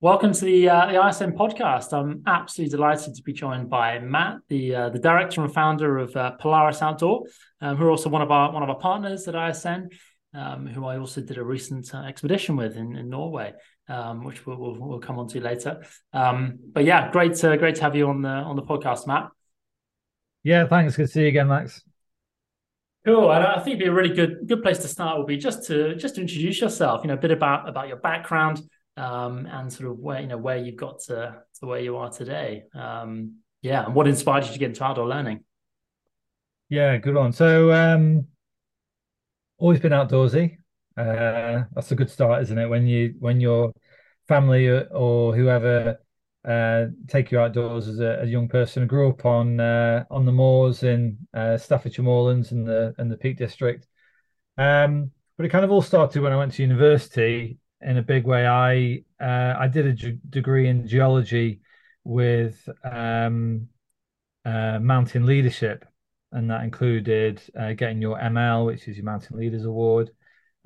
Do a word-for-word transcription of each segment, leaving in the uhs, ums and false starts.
Welcome to the uh, the I S N podcast. I'm absolutely delighted to be joined by Matt, the uh, the director and founder of uh, Polaris Outdoor, um, who are also one of our one of our partners at I S N, um, who I also did a recent uh, expedition with in, in Norway, um, which we'll, we'll we'll come on to later. Um, but yeah, great to, great to have you on the on the podcast, Matt. Yeah, thanks. Good to see you again, Max. Cool. And I think it'd be a really good good place to start. Will be just to just to introduce yourself. You know, a bit about about your background. Um, and sort of where you know where you've got to, to where you are today, um, yeah, and what inspired you to get into outdoor learning? Yeah, good one. So um, always been outdoorsy. Uh, that's a good start, isn't it? When you when your family or, or whoever uh, take you outdoors as a, a young person. I grew up on uh, on the moors in uh, Staffordshire Moorlands and the and the Peak District, um, but it kind of all started when I went to university. In a big way, I uh, I did a g- degree in geology with um, uh, mountain leadership, and that included uh, getting your M L, which is your Mountain Leaders Award,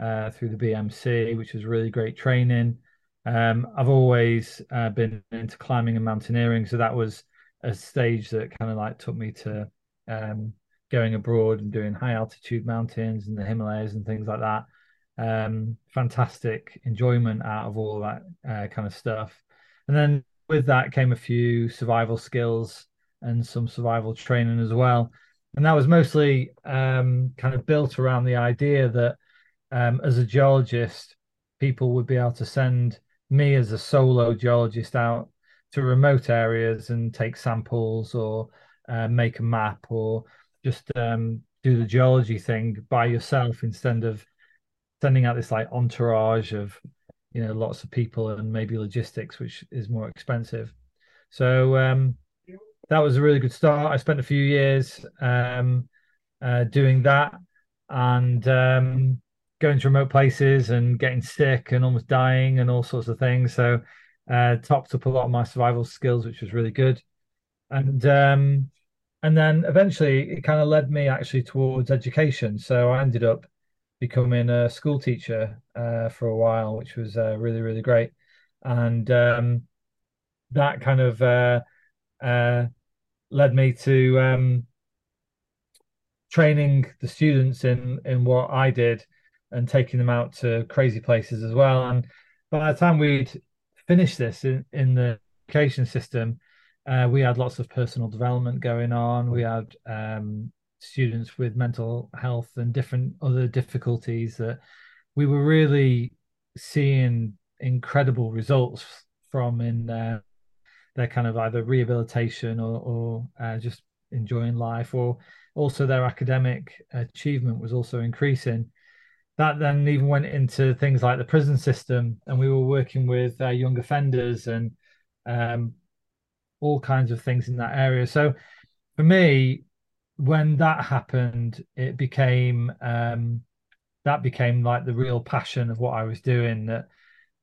uh, through the B M C, which was really great training. Um, I've always uh, been into climbing and mountaineering, so that was a stage that kind of like took me to um, going abroad and doing high altitude mountains and the Himalayas and things like that. Um, fantastic enjoyment out of all that uh, kind of stuff, and then with that came a few survival skills and some survival training as well, and that was mostly um, kind of built around the idea that um, as a geologist, people would be able to send me as a solo geologist out to remote areas and take samples or uh, make a map or just um, do the geology thing by yourself instead of sending out this like entourage of, you know, lots of people and maybe logistics, which is more expensive. So um, that was a really good start. I spent a few years um, uh, doing that and um, going to remote places and getting sick and almost dying and all sorts of things. So uh, topped up a lot of my survival skills, which was really good. And um, and then eventually it kind of led me actually towards education. So I ended up becoming a school teacher uh, for a while, which was uh, really, really great. And um, that kind of uh, uh, led me to um, training the students in, in what I did and taking them out to crazy places as well. And by the time we'd finished this in, in the education system, uh, we had lots of personal development going on. We had um, students with mental health and different other difficulties that we were really seeing incredible results from in uh, their kind of either rehabilitation or, or uh, just enjoying life, or also their academic achievement was also increasing. That then even went into things like the prison system, and we were working with uh, young offenders and um, all kinds of things in that area. So for me, when that happened, it became um, that became like the real passion of what I was doing, that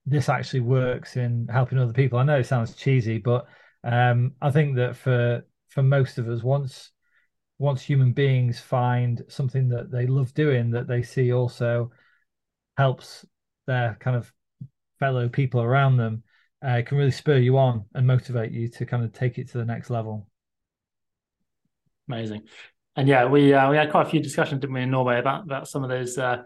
this actually works in helping other people. I know it sounds cheesy, but um, I think that for for most of us, once once human beings find something that they love doing, that they see also helps their kind of fellow people around them, uh, it can really spur you on and motivate you to kind of take it to the next level. Amazing. And yeah, we uh, we had quite a few discussions, didn't we, in Norway about, about some of those uh,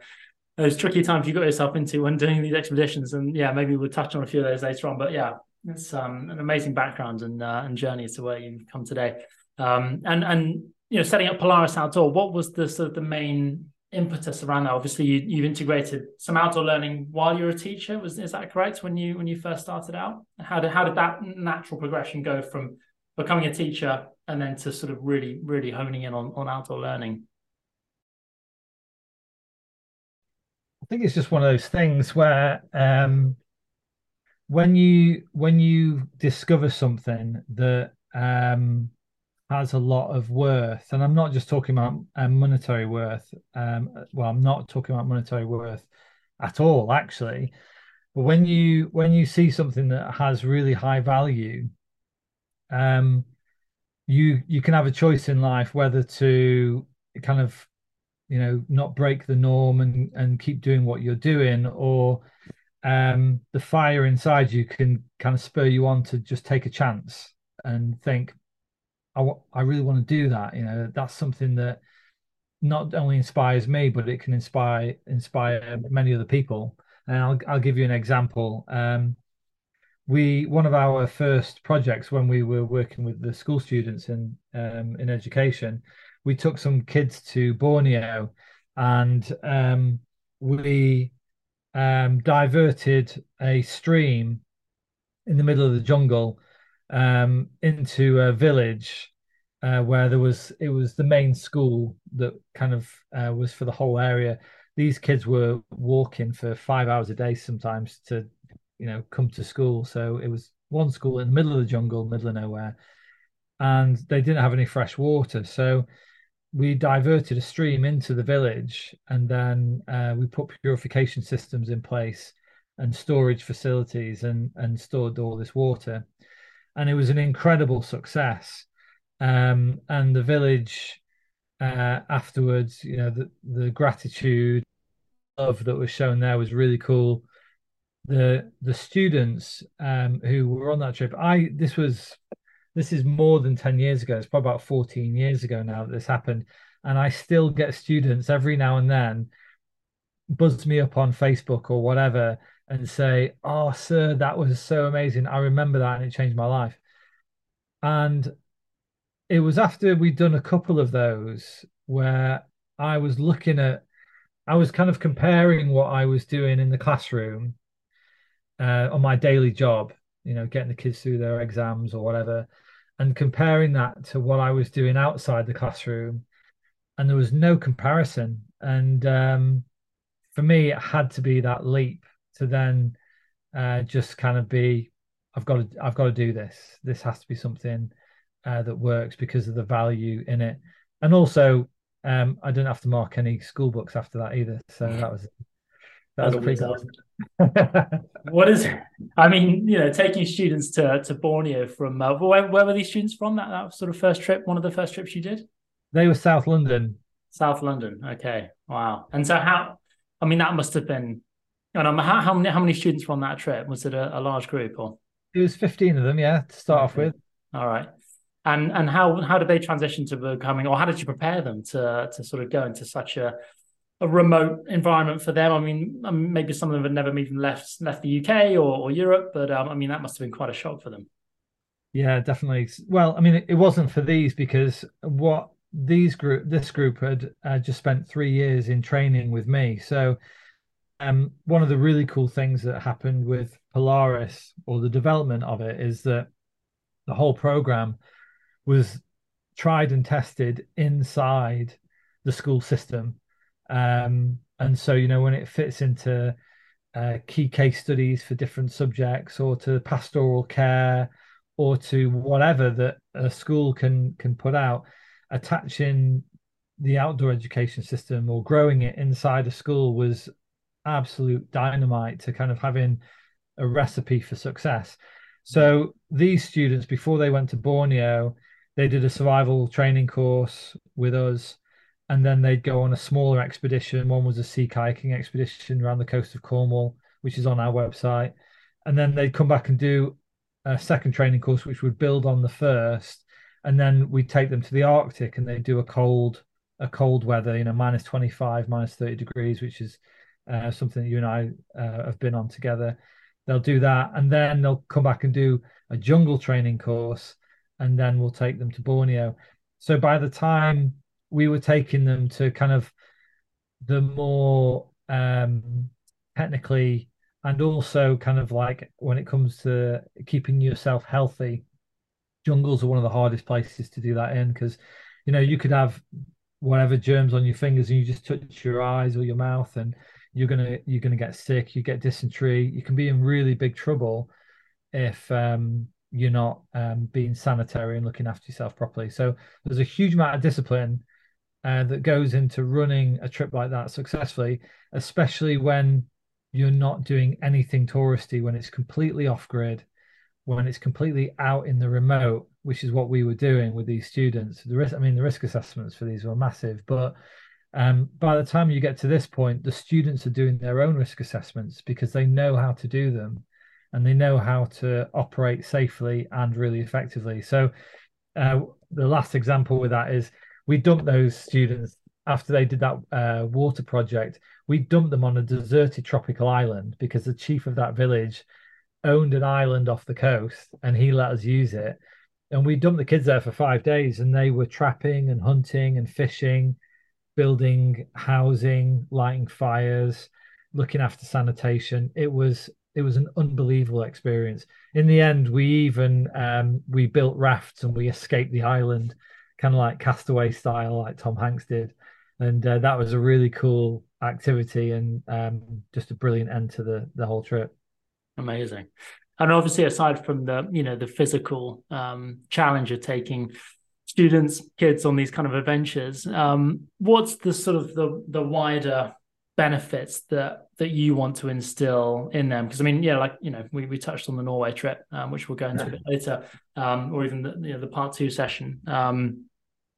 those tricky times you got yourself into when doing these expeditions. And yeah, maybe we'll touch on a few of those later on. But yeah, it's um, an amazing background and uh, and journey to where you've come today. Um, and and you know, setting up Polaris Outdoor, what was the sort of the main impetus around that? Obviously, you, you've integrated some outdoor learning while you were a teacher. Was is that correct? When you when you first started out, how did how did that natural progression go from becoming a teacher and then to sort of really, really honing in on, on outdoor learning? I think it's just one of those things where um, when you when you discover something that um, has a lot of worth, and I'm not just talking about um, monetary worth. Um, well, I'm not talking about monetary worth at all, actually. But when you when you see something that has really high value, um, you you can have a choice in life whether to kind of, you know, not break the norm and and keep doing what you're doing, or um, the fire inside you can kind of spur you on to just take a chance and think, I, w I really want to do that. You know, that's something that not only inspires me, but it can inspire inspire many other people. And I'll I'll give you an example. Um, we one of our first projects when we were working with the school students in um, in education, we took some kids to Borneo, and um, we um, diverted a stream in the middle of the jungle um, into a village uh, where there was it was the main school that kind of uh, was for the whole area. These kids were walking for five hours a day sometimes to, you know, come to school. So it was one school in the middle of the jungle, middle of nowhere, and they didn't have any fresh water. So we diverted a stream into the village, and then uh, we put purification systems in place and storage facilities, and, and stored all this water. And it was an incredible success. Um, and the village... Uh, afterwards, you know, the, the gratitude, love that was shown there was really cool. The the students um, who were on that trip, I this was this is more than ten years ago. It's probably about fourteen years ago now that this happened, and I still get students every now and then buzz me up on Facebook or whatever and say, "Oh, sir, that was so amazing. I remember that, and it changed my life." And it was after we'd done a couple of those where I was looking at, I was kind of comparing what I was doing in the classroom uh, on my daily job, you know, getting the kids through their exams or whatever, and comparing that to what I was doing outside the classroom. And there was no comparison. And um, for me, it had to be that leap to then uh, just kind of be, I've got to, I've got to do this. This has to be something Uh, that works because of the value in it. And also um I didn't have to mark any school books after that either, so that was that was pretty good. What is I mean you know taking students to to Borneo from uh, where, where were these students from, that that sort of first trip, one of the first trips you did? They were South London. South London okay, wow. And so how I mean that must have been I don't know, how, how many how many students were on that trip? Was it a, a large group, or? It was fifteen of them, yeah, to start okay. off with. All right. And and how how did they transition to becoming, or how did you prepare them to to sort of go into such a a remote environment for them? I mean, maybe some of them had never even left left the U K or, or Europe, but um, I mean that must have been quite a shock for them. Yeah, definitely. Well, I mean, it, it wasn't for these, because what these group this group had uh, just spent three years in training with me. So, um, one of the really cool things that happened with Polaris, or the development of it, is that the whole program was tried and tested inside the school system. Um, and so, you know, when it fits into uh, key case studies for different subjects, or to pastoral care, or to whatever that a school can, can put out, attaching the outdoor education system or growing it inside a school was absolute dynamite to kind of having a recipe for success. So these students, before they went to Borneo, they did a survival training course with us, and then they'd go on a smaller expedition. One was a sea kayaking expedition around the coast of Cornwall, which is on our website. And then they'd come back and do a second training course, which would build on the first. And then we'd take them to the Arctic, and they'd do a cold, a cold weather, you know, minus twenty-five, minus thirty degrees, which is uh, something that you and I uh, have been on together. They'll do that, and then they'll come back and do a jungle training course, and then we'll take them to Borneo. So by the time we were taking them to kind of the more um, technically, and also kind of like when it comes to keeping yourself healthy, jungles are one of the hardest places to do that in, because, you know, you could have whatever germs on your fingers and you just touch your eyes or your mouth, and you're gonna you're gonna get sick. You get dysentery. You can be in really big trouble if um, you're not um, being sanitary and looking after yourself properly. So there's a huge amount of discipline uh, that goes into running a trip like that successfully, especially when you're not doing anything touristy, when it's completely off grid, when it's completely out in the remote, which is what we were doing with these students. The risk, I mean, the risk assessments for these were massive, but Um, by the time you get to this point, the students are doing their own risk assessments because they know how to do them and they know how to operate safely and really effectively. So uh, the last example with that is we dumped those students after they did that uh, water project. We dumped them on a deserted tropical island because the chief of that village owned an island off the coast and he let us use it. And we dumped the kids there for five days and they were trapping and hunting and fishing, building housing, lighting fires, looking after sanitation. It was it was an unbelievable experience. In the end, we even um, we built rafts and we escaped the island, kind of like Castaway style, like Tom Hanks did. And uh, that was a really cool activity and um, just a brilliant end to the the whole trip. Amazing. And obviously, aside from the you know the physical um, challenge of taking students, kids on these kind of adventures, um, what's the sort of the the wider benefits that that you want to instill in them? Because I mean, yeah, like you know, we we touched on the Norway trip, um, which we'll go into yeah. a bit later, um, or even the, you know, the part two session. Um,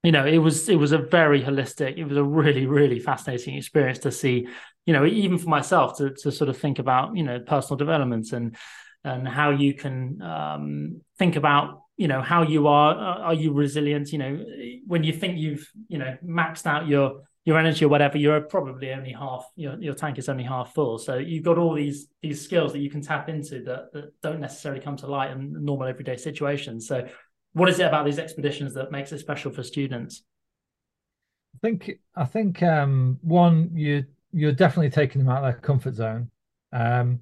you know, it was it was a very holistic. It was a really really fascinating experience to see. You know, even for myself to to sort of think about you know personal developments and and how you can um, think about. You know, how you are, are you resilient? You know, when you think you've, you know, maxed out your, your energy or whatever, you're probably only half, your, your tank is only half full. So you've got all these, these skills that you can tap into that, that don't necessarily come to light in normal everyday situations. So what is it about these expeditions that makes it special for students? I think, I think um, one, you, you're definitely taking them out of their comfort zone. Um,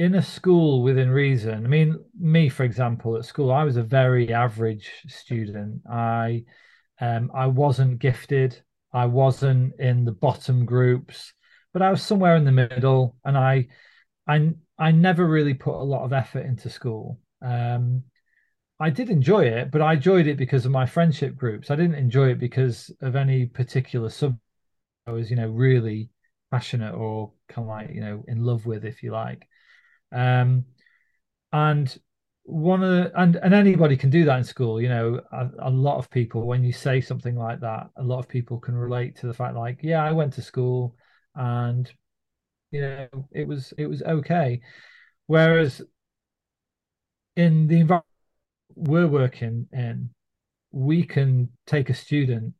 In a school within reason, I mean, me, for example, at school, I was a very average student. I um, I wasn't gifted. I wasn't in the bottom groups, but I was somewhere in the middle. And I I, I never really put a lot of effort into school. Um, I did enjoy it, but I enjoyed it because of my friendship groups. I didn't enjoy it because of any particular subject I was, you know, really passionate or kind of like, you know, in love with, if you like. Um, and one of the, and, and anybody can do that in school, you know, a, a lot of people, when you say something like that, a lot of people can relate to the fact like, yeah, I went to school and, you know, it was, it was okay. Whereas in the environment we're working in, we can take a student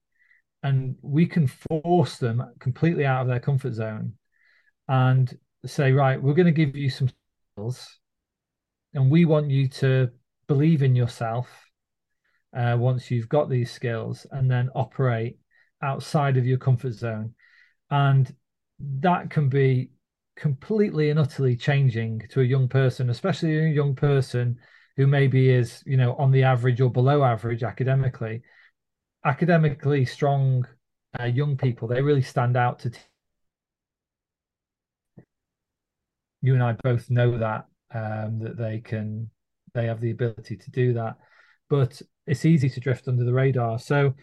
and we can force them completely out of their comfort zone and say, right, we're going to give you some and we want you to believe in yourself uh, once you've got these skills and then operate outside of your comfort zone. And that can be completely and utterly changing to a young person, especially a young person who maybe is, you know, on the average or below average academically. Academically strong uh, young people, they really stand out to teachers. You and I both know that, um, that they can, they have the ability to do that, but it's easy to drift under the radar. So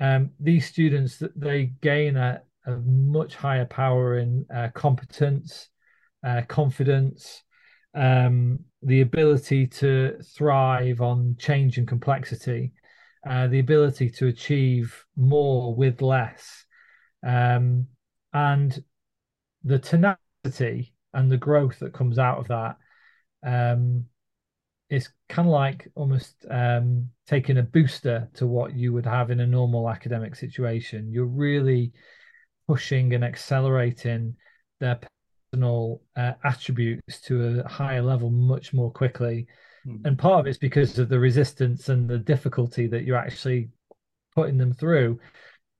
um, these students, they gain a, a much higher power in uh, competence, uh, confidence, um, the ability to thrive on change and complexity, uh, the ability to achieve more with less, um, and the tenacity and the growth that comes out of that um, is kind of like almost um, taking a booster to what you would have in a normal academic situation. You're really pushing and accelerating their personal uh, attributes to a higher level much more quickly. Mm. And part of it's because of the resistance and the difficulty that you're actually putting them through.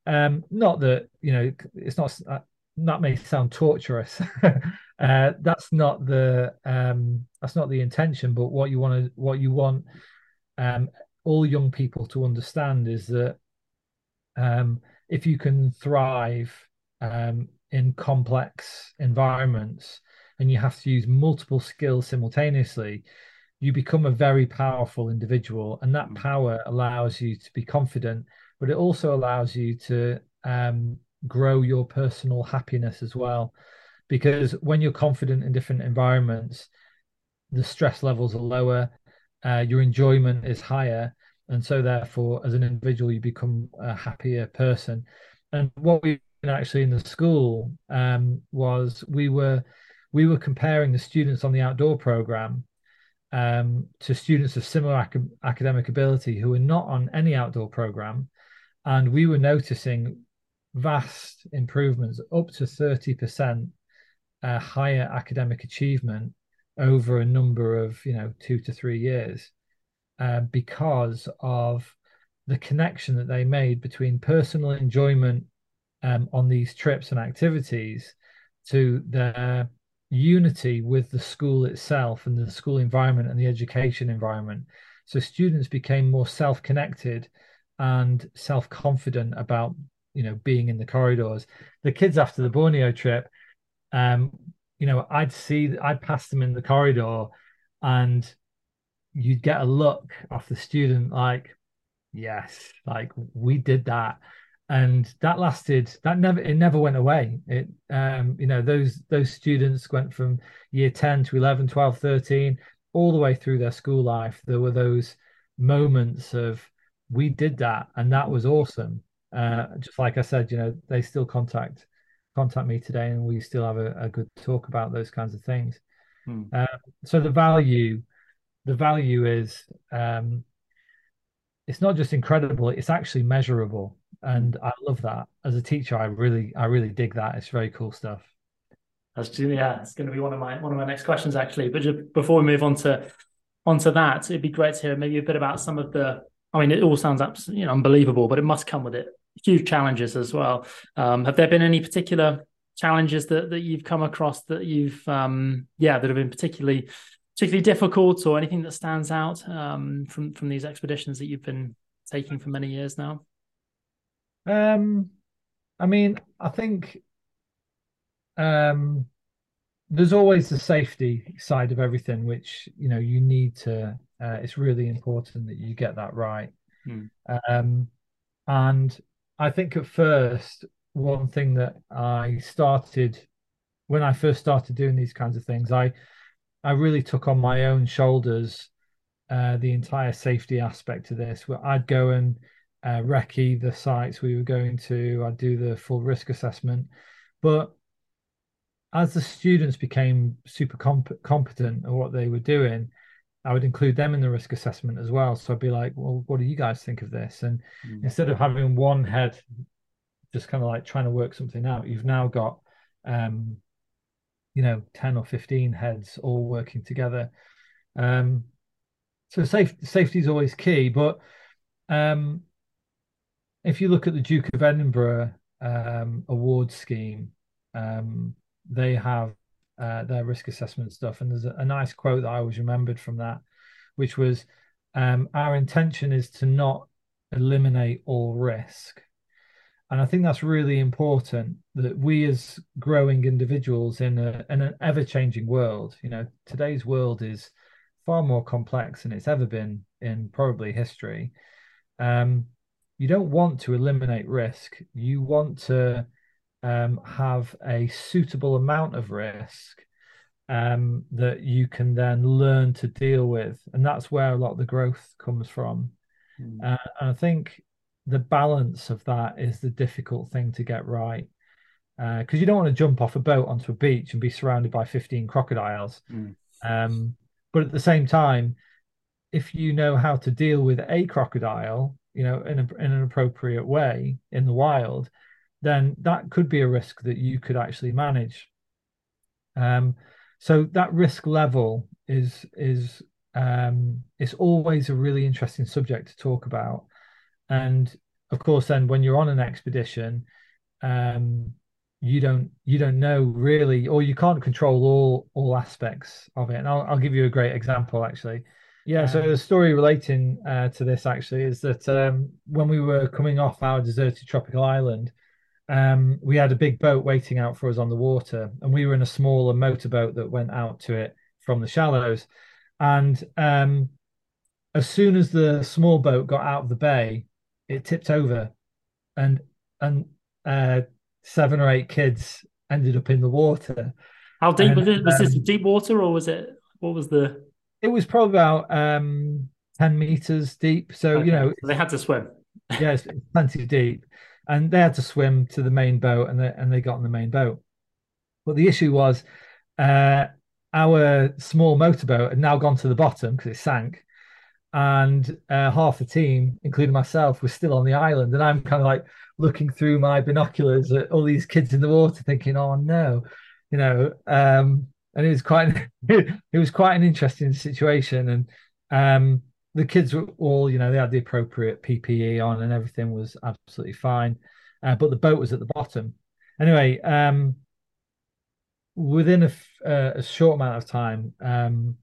Um, not that, you know, it's not... Uh, that may sound torturous. uh, that's not the um, that's not the intention. But what you want to what you want um, all young people to understand is that um, if you can thrive um, in complex environments and you have to use multiple skills simultaneously, you become a very powerful individual, and that power allows you to be confident, but it also allows you to um, grow your personal happiness as well, because when you're confident in different environments, the stress levels are lower, uh, your enjoyment is higher, and so therefore as an individual you become a happier person. And what we actually in the school um, was we were we were comparing the students on the outdoor program um, to students of similar ac academic ability who were not on any outdoor program, and we were noticing vast improvements, up to thirty percent uh, higher academic achievement over a number of you know two to three years, uh, because of the connection that they made between personal enjoyment um, on these trips and activities to their unity with the school itself and the school environment and the education environment. So students became more self-connected and self-confident about you know being in the corridors. The kids after the Borneo trip, um, you know, I'd see I'd pass them in the corridor, and you'd get a look off the student like, yes, like we did that. And that lasted, that never, it never went away. It, um, you know, those, those students went from year ten to eleven, twelve, thirteen, all the way through their school life. There were those moments of, we did that, and that was awesome. Uh, just like I said, you know, they still contact, contact me today, and we still have a, a good talk about those kinds of things. Hmm. Uh, so the value, the value is, um, it's not just incredible, it's actually measurable. And I love that. As a teacher, I really, I really dig that. It's very cool stuff. That's, yeah, it's going to be one of my one of my next questions, actually. But just before we move on to onto that, it'd be great to hear maybe a bit about some of the, I mean, it all sounds absolutely, you know, unbelievable, but it must come with it. Huge challenges as well. Um, have there been any particular challenges that, that you've come across that you've, um, yeah, that have been particularly particularly difficult, or anything that stands out um, from, from these expeditions that you've been taking for many years now? Um, I mean, I think um, there's always the safety side of everything, which, you know, you need to, uh, it's really important that you get that right. Hmm. Um, and I think at first, one thing that I started, when I first started doing these kinds of things, I, I really took on my own shoulders uh, the entire safety aspect of this, where I'd go and Uh, recce the sites we were going to, I'd do the full risk assessment. But as the students became super comp competent at what they were doing, I would include them in the risk assessment as well. So I'd be like, well, what do you guys think of this? And mm-hmm. instead of having one head just kind of like trying to work something out, you've now got, um, you know, ten or fifteen heads all working together. Um, so safe, safety is always key. But um, if you look at the Duke of Edinburgh um, award scheme, um, they have uh, their risk assessment stuff. And there's a, a nice quote that I always remembered from that, which was, um, our intention is to not eliminate all risk. And I think that's really important, that we as growing individuals in, a, in an ever-changing world, you know, today's world is far more complex than it's ever been in probably history. Um, You don't want to eliminate risk. You want to um, have a suitable amount of risk um, that you can then learn to deal with. And that's where a lot of the growth comes from. Mm. Uh, and I think the balance of that is the difficult thing to get right. Because uh, you don't want to jump off a boat onto a beach and be surrounded by fifteen crocodiles. Mm. Um, but at the same time, if you know how to deal with a crocodile, you know, in, a, in an appropriate way in the wild, then that could be a risk that you could actually manage. Um, so that risk level is, is um, it's always a really interesting subject to talk about. And of course, then when you're on an expedition, um, you don't, you don't know really, or you can't control all, all aspects of it. And I'll, I'll give you a great example, actually. Yeah, so the story relating uh, to this actually is that um, when we were coming off our deserted tropical island, um, we had a big boat waiting out for us on the water, and we were in a smaller motorboat that went out to it from the shallows. And um, as soon as the small boat got out of the bay, it tipped over, and and uh, seven or eight kids ended up in the water. How deep and, was it? Was um, this deep water, or was it? What was the? It was probably about um, ten meters deep. So, okay. You know, they had to swim. Yes, yeah, plenty deep. and they had to swim to the main boat, and they, and they got on the main boat. But the issue was uh, our small motorboat had now gone to the bottom because it sank. And uh, half the team, including myself, was still on the island. And I'm kind of like looking through my binoculars at all these kids in the water thinking, oh, no, you know, um, and it was quite it was quite an interesting situation. And um, the kids were all, you know, they had the appropriate P P E on and everything was absolutely fine. Uh, but the boat was at the bottom. Anyway, um, within a, uh, a short amount of time, um,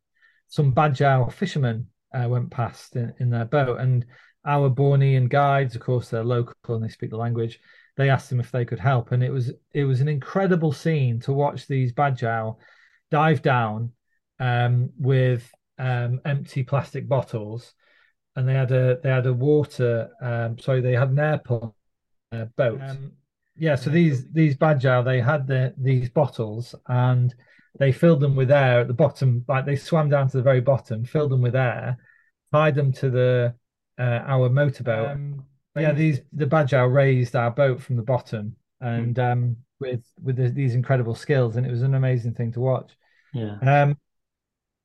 some Bajau fishermen Uh, went past in, in their boat, and our Bornean guides, of course, they're local and they speak the language. They asked them if they could help, and it was it was an incredible scene to watch these Bajau dive down um, with um, empty plastic bottles, and they had a they had a water um, sorry they had an air pump on their boat. Um, yeah, so these these Bajau, they had the, these bottles, and they filled them with air at the bottom. Like they swam down to the very bottom, filled them with air, tied them to the uh, our motorboat. Um, yeah, these the Bajau raised our boat from the bottom, and mm. um, with with the, these incredible skills, and it was an amazing thing to watch. Yeah. Um,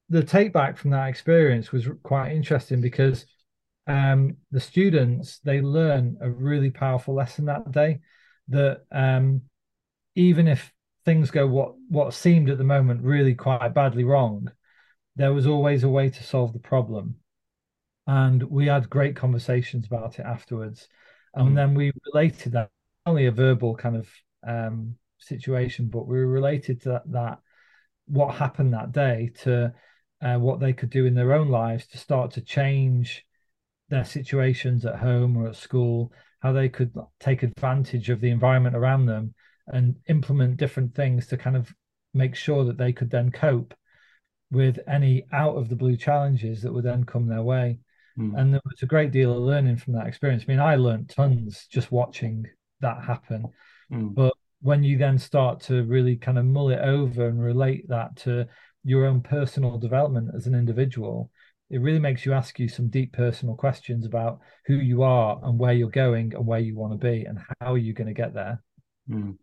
the take back from that experience was quite interesting because um, the students they learned a really powerful lesson that day. That um, even if things go what what seemed at the moment really quite badly wrong, there was always a way to solve the problem, and we had great conversations about it afterwards. And mm. then we related that, only a verbal kind of um situation, but we related to that, that what happened that day to uh, what they could do in their own lives to start to change their situations at home or at school, how they could take advantage of the environment around them and implement different things to kind of make sure that they could then cope with any out of the blue challenges that would then come their way. Mm. And there was a great deal of learning from that experience. I mean, I learned tons just watching that happen. Mm. But when you then start to really kind of mull it over and relate that to your own personal development as an individual, it really makes you ask you some deep personal questions about who you are and where you're going and where you want to be and how you're going to get there. Mm.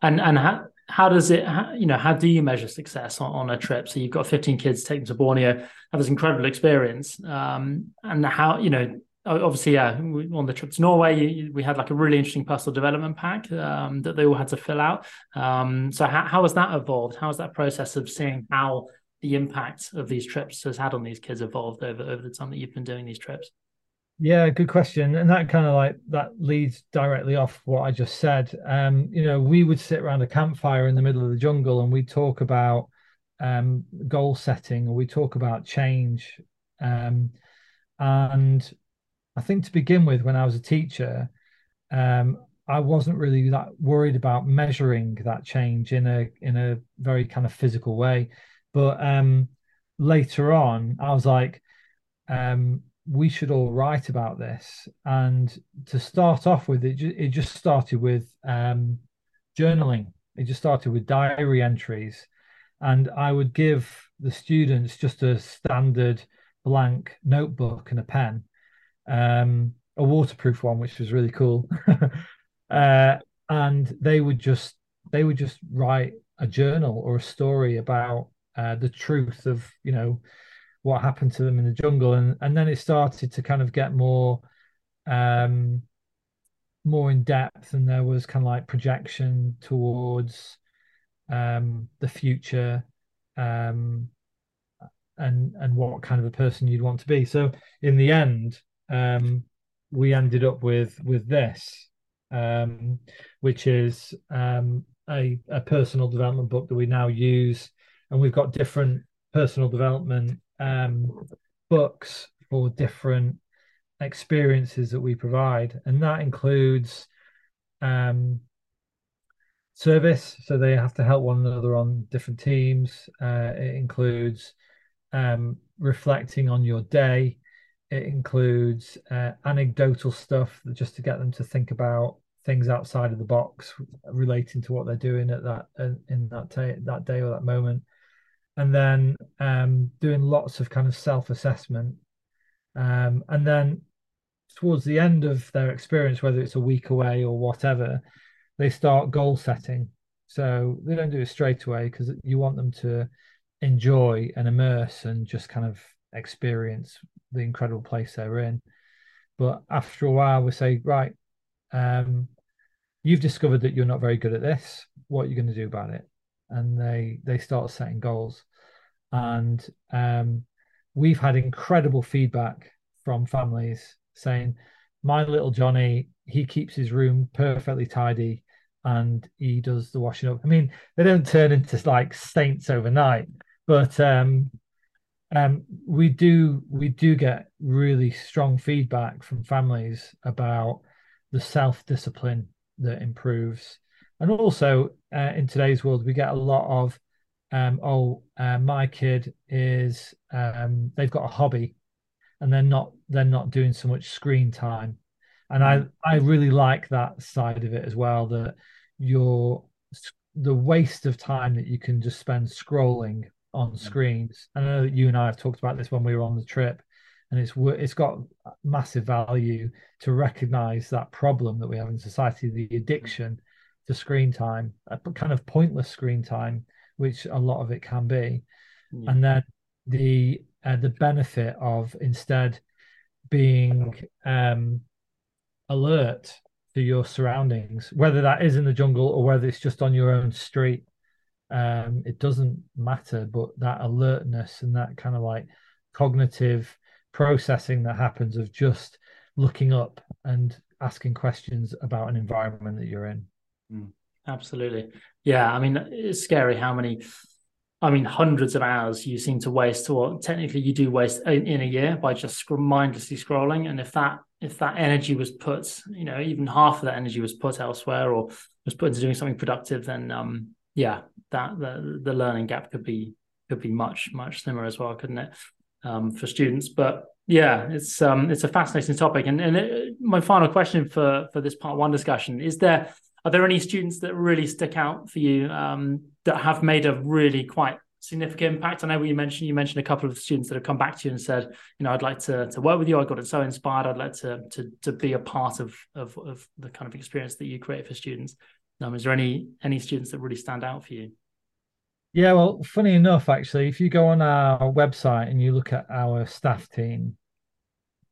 And and how how does it, how, you know, how do you measure success on, on a trip? So you've got fifteen kids, take them to Borneo, have this incredible experience. Um, and how, you know, obviously, yeah, we, on the trip to Norway, you, you, we had like a really interesting personal development pack um, that they all had to fill out. Um, so how, how has that evolved? How has that process of seeing how the impact of these trips has had on these kids evolved over, over the time that you've been doing these trips? Yeah, good question. And that kind of like that leads directly off what I just said. Um, you know, we would sit around a campfire in the middle of the jungle and we talk about um, goal setting, or we talk about change. Um, and I think to begin with, when I was a teacher, um, I wasn't really that worried about measuring that change in a in a very kind of physical way. But um, later on, I was like, um, we should all write about this. And to start off with, it, ju- it just started with um, journaling. It just started with diary entries. And I would give the students just a standard blank notebook and a pen, um, a waterproof one, which was really cool. uh, and they would just they would just write a journal or a story about uh, the truth of, you know, what happened to them in the jungle. And and then it started to kind of get more um more in depth, and there was kind of like projection towards um the future, um and and what kind of a person you'd want to be. So in the end, um we ended up with with this, um which is um a, a personal development book that we now use, and we've got different personal development um books for different experiences that we provide, and that includes um service, so they have to help one another on different teams. Uh, it includes um reflecting on your day. It includes uh, anecdotal stuff just to get them to think about things outside of the box relating to what they're doing at that in that day that day or that moment. And then um, doing lots of kind of self-assessment. Um, and then towards the end of their experience, whether it's a week away or whatever, they start goal setting. So they don't do it straight away because you want them to enjoy and immerse and just kind of experience the incredible place they're in. But after a while, we say, right, um, you've discovered that you're not very good at this. What are you going to do about it? And they they start setting goals. And um, we've had incredible feedback from families saying, my little Johnny, he keeps his room perfectly tidy and he does the washing up. I mean, they don't turn into like saints overnight, but um, um, we do we do get really strong feedback from families about the self-discipline that improves. And also uh, in today's world, we get a lot of, um, oh, uh, my kid is, um, they've got a hobby and they're not they're not doing so much screen time. And I, I really like that side of it as well, that your the waste of time that you can just spend scrolling on screens. I know that you and I have talked about this when we were on the trip, and it's it's got massive value to recognize that problem that we have in society, the addiction to screen time, a kind of pointless screen time, which a lot of it can be. Yeah. And then the uh, the benefit of instead being um, alert to your surroundings, whether that is in the jungle or whether it's just on your own street, um, it doesn't matter. But that alertness and that kind of like cognitive processing that happens of just looking up and asking questions about an environment that you're in. Mm, absolutely. Yeah, I mean, it's scary how many, I mean, hundreds of hours you seem to waste, or technically you do waste in, in a year by just sc- mindlessly scrolling. And if that if that energy was put, you know, even half of that energy was put elsewhere or was put into doing something productive, then um, yeah, that the, the learning gap could be could be much much slimmer as well, couldn't it, um, for students? But yeah, it's um, it's a fascinating topic. And and it, my final question for for this part one discussion is there. Are there any students that really stick out for you um, that have made a really quite significant impact? I know you mentioned you mentioned a couple of students that have come back to you and said, you know, I'd like to to work with you. I got so inspired. I'd like to to to be a part of of, of the kind of experience that you create for students. Um, is there any any students that really stand out for you? Yeah, well, funny enough, actually, if you go on our website and you look at our staff team,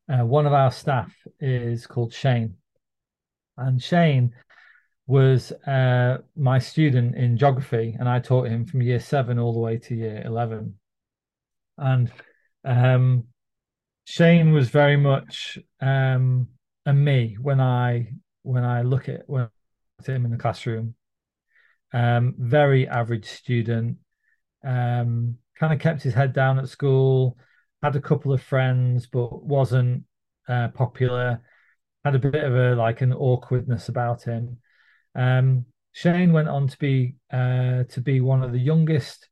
uh, one of our staff is called Shane, and Shane was uh, my student in geography, and I taught him from year seven all the way to year eleven. And um, Shane was very much um, a me when I when I look at when I look at him in the classroom. Um, very average student, um, kind of kept his head down at school, had a couple of friends, but wasn't uh, popular. Had a bit of a like an awkwardness about him. Um, Shane went on to be uh, to be one of the youngest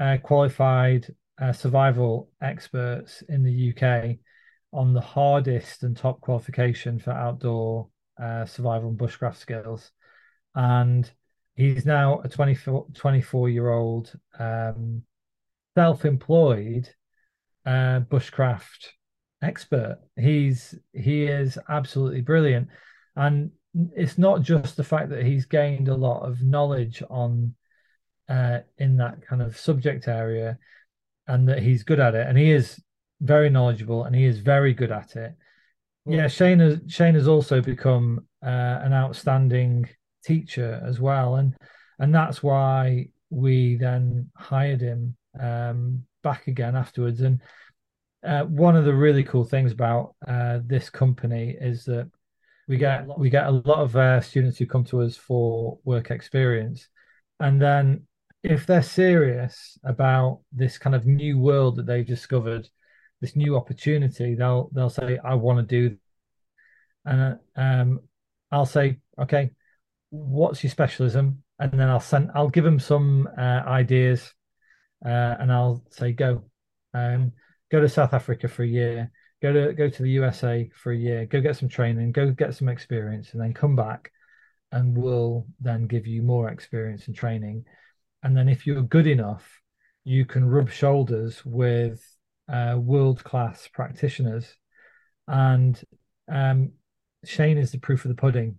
uh, qualified uh, survival experts in the U K on the hardest and top qualification for outdoor uh, survival and bushcraft skills. And he's now a twenty-four, twenty-four-year-old um, self-employed uh, bushcraft expert. He's he is absolutely brilliant. And it's not just the fact that he's gained a lot of knowledge on uh, in that kind of subject area and that he's good at it. And he is very knowledgeable and he is very good at it. Well, yeah, Shane has, Shane has also become uh, an outstanding teacher as well. And and that's why we then hired him um, back again afterwards. And uh, one of the really cool things about uh, this company is that We get we get a lot of uh, students who come to us for work experience, and then if they're serious about this kind of new world that they've discovered, this new opportunity, they'll they'll say, "I want to do," and um, I'll say, "Okay, what's your specialism?" And then I'll send I'll give them some uh, ideas, uh, and I'll say, "Go, um, go to South Africa for a year." Go to go to the U S A for a year, go get some training, go get some experience, and then come back and we'll then give you more experience and training. And then if you're good enough, you can rub shoulders with uh, world-class practitioners. And um, Shane is the proof of the pudding,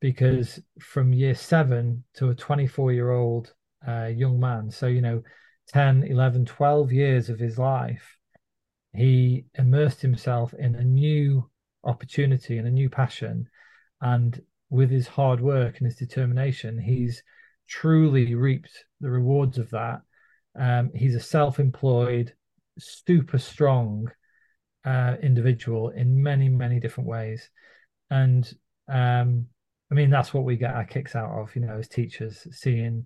because from year seven to a twenty-four year old uh, young man, so, you know, ten, eleven, twelve years of his life, he immersed himself in a new opportunity and a new passion. And with his hard work and his determination, he's truly reaped the rewards of that. Um, he's a self-employed, super strong uh, individual in many, many different ways. And um, I mean, that's what we get our kicks out of, you know, as teachers, seeing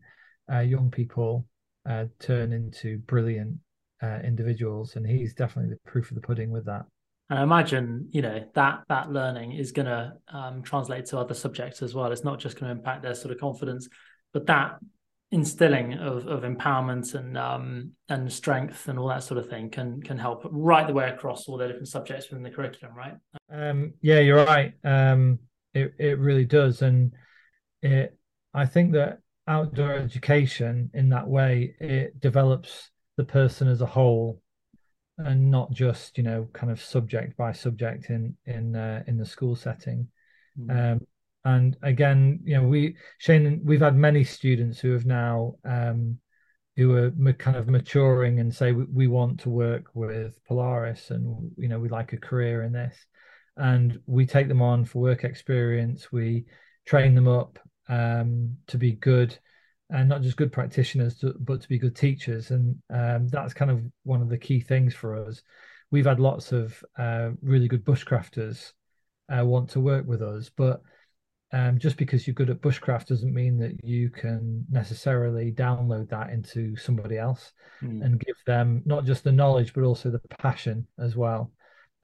uh, young people uh, turn into brilliant uh, individuals. And he's definitely the proof of the pudding with that. And I imagine, you know, that that learning is going to um, translate to other subjects as well. It's not just going to impact their sort of confidence, but that instilling of, of empowerment and um, and strength and all that sort of thing can can help right the way across all the different subjects within the curriculum, right? Um, yeah, you're right. Um, it it really does, and it I think that outdoor education in that way, it develops the person as a whole, and not just, you know, kind of subject by subject in in uh, in the school setting. Mm. Um, and again, you know, we Shane, we've had many students who have now um, who are ma- kind of maturing and say we, we want to work with Polaris, and you know, we like a career in this, and we take them on for work experience. We train them up um, to be good. And not just good practitioners, to, but to be good teachers. And um, that's kind of one of the key things for us. We've had lots of uh, really good bushcrafters uh, want to work with us. But um, just because you're good at bushcraft doesn't mean that you can necessarily download that into somebody else mm. and give them not just the knowledge, but also the passion as well.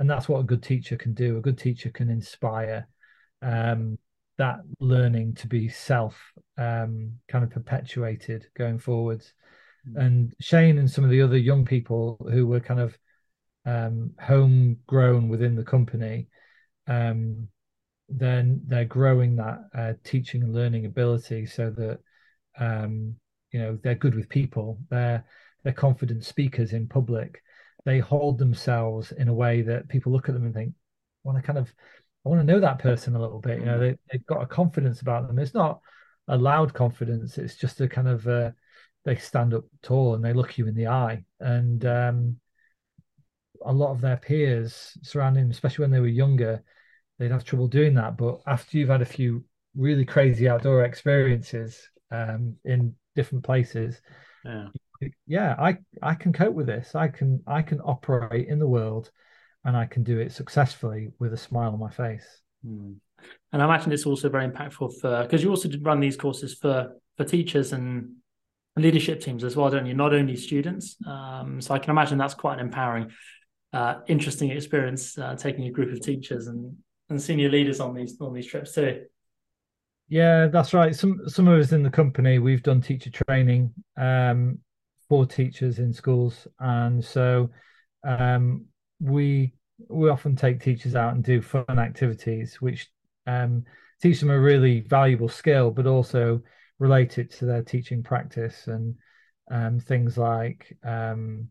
And that's what a good teacher can do. A good teacher can inspire um that learning to be self um, kind of perpetuated going forwards. Mm. And Shane and some of the other young people who were kind of um, homegrown within the company, um, then they're growing that uh, teaching and learning ability so that, um, you know, they're good with people. They're, they're confident speakers in public. They hold themselves in a way that people look at them and think, I want to kind of, I want to know that person a little bit. You know, they, they've got a confidence about them. It's not a loud confidence. It's just a kind of, uh, they stand up tall and they look you in the eye. And um, a lot of their peers surrounding them, especially when they were younger, they'd have trouble doing that. But after you've had a few really crazy outdoor experiences um, in different places, yeah, yeah I, I can cope with this. I can I can operate in the world, and I can do it successfully with a smile on my face. Mm. And I imagine it's also very impactful for, because you also run these courses for, for teachers and leadership teams as well, don't you? Not only students. Um, so I can imagine that's quite an empowering, uh, interesting experience, uh, taking a group of teachers and, and senior leaders on these on these trips too. Yeah, that's right. Some some of us in the company, we've done teacher training um, for teachers in schools. And so um we we often take teachers out and do fun activities which um, teach them a really valuable skill, but also relate it to their teaching practice. And um, things like, um,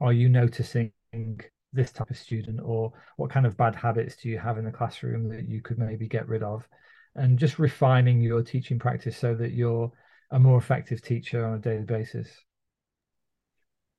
are you noticing this type of student, or what kind of bad habits do you have in the classroom that you could maybe get rid of? And just refining your teaching practice so that you're a more effective teacher on a daily basis.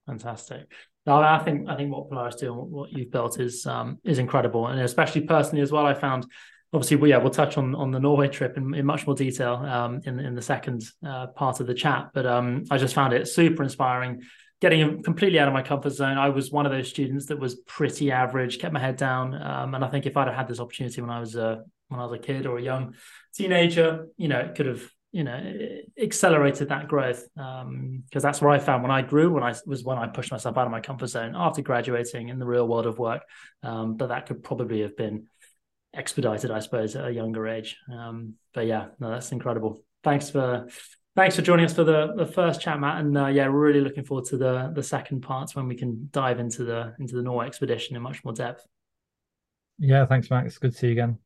Fantastic. No, I think I think what Polaris do and what you've built is um, is incredible, and especially personally as well. I found, obviously, we, yeah, we'll touch on, on the Norway trip in, in much more detail um, in in the second uh, part of the chat. But um, I just found it super inspiring, getting completely out of my comfort zone. I was one of those students that was pretty average, kept my head down, um, and I think if I'd have had this opportunity when I was a when I was a kid or a young teenager, you know, it could have, you know, accelerated that growth, because um, that's where I found when I grew, when I was when I pushed myself out of my comfort zone after graduating in the real world of work. Um, but that could probably have been expedited, I suppose, at a younger age. Um, but yeah, no, that's incredible. Thanks for thanks for joining us for the, the first chat, Matt. And uh, yeah, really looking forward to the the second parts when we can dive into the into the Norway expedition in much more depth. Yeah, thanks, Max. Good to see you again.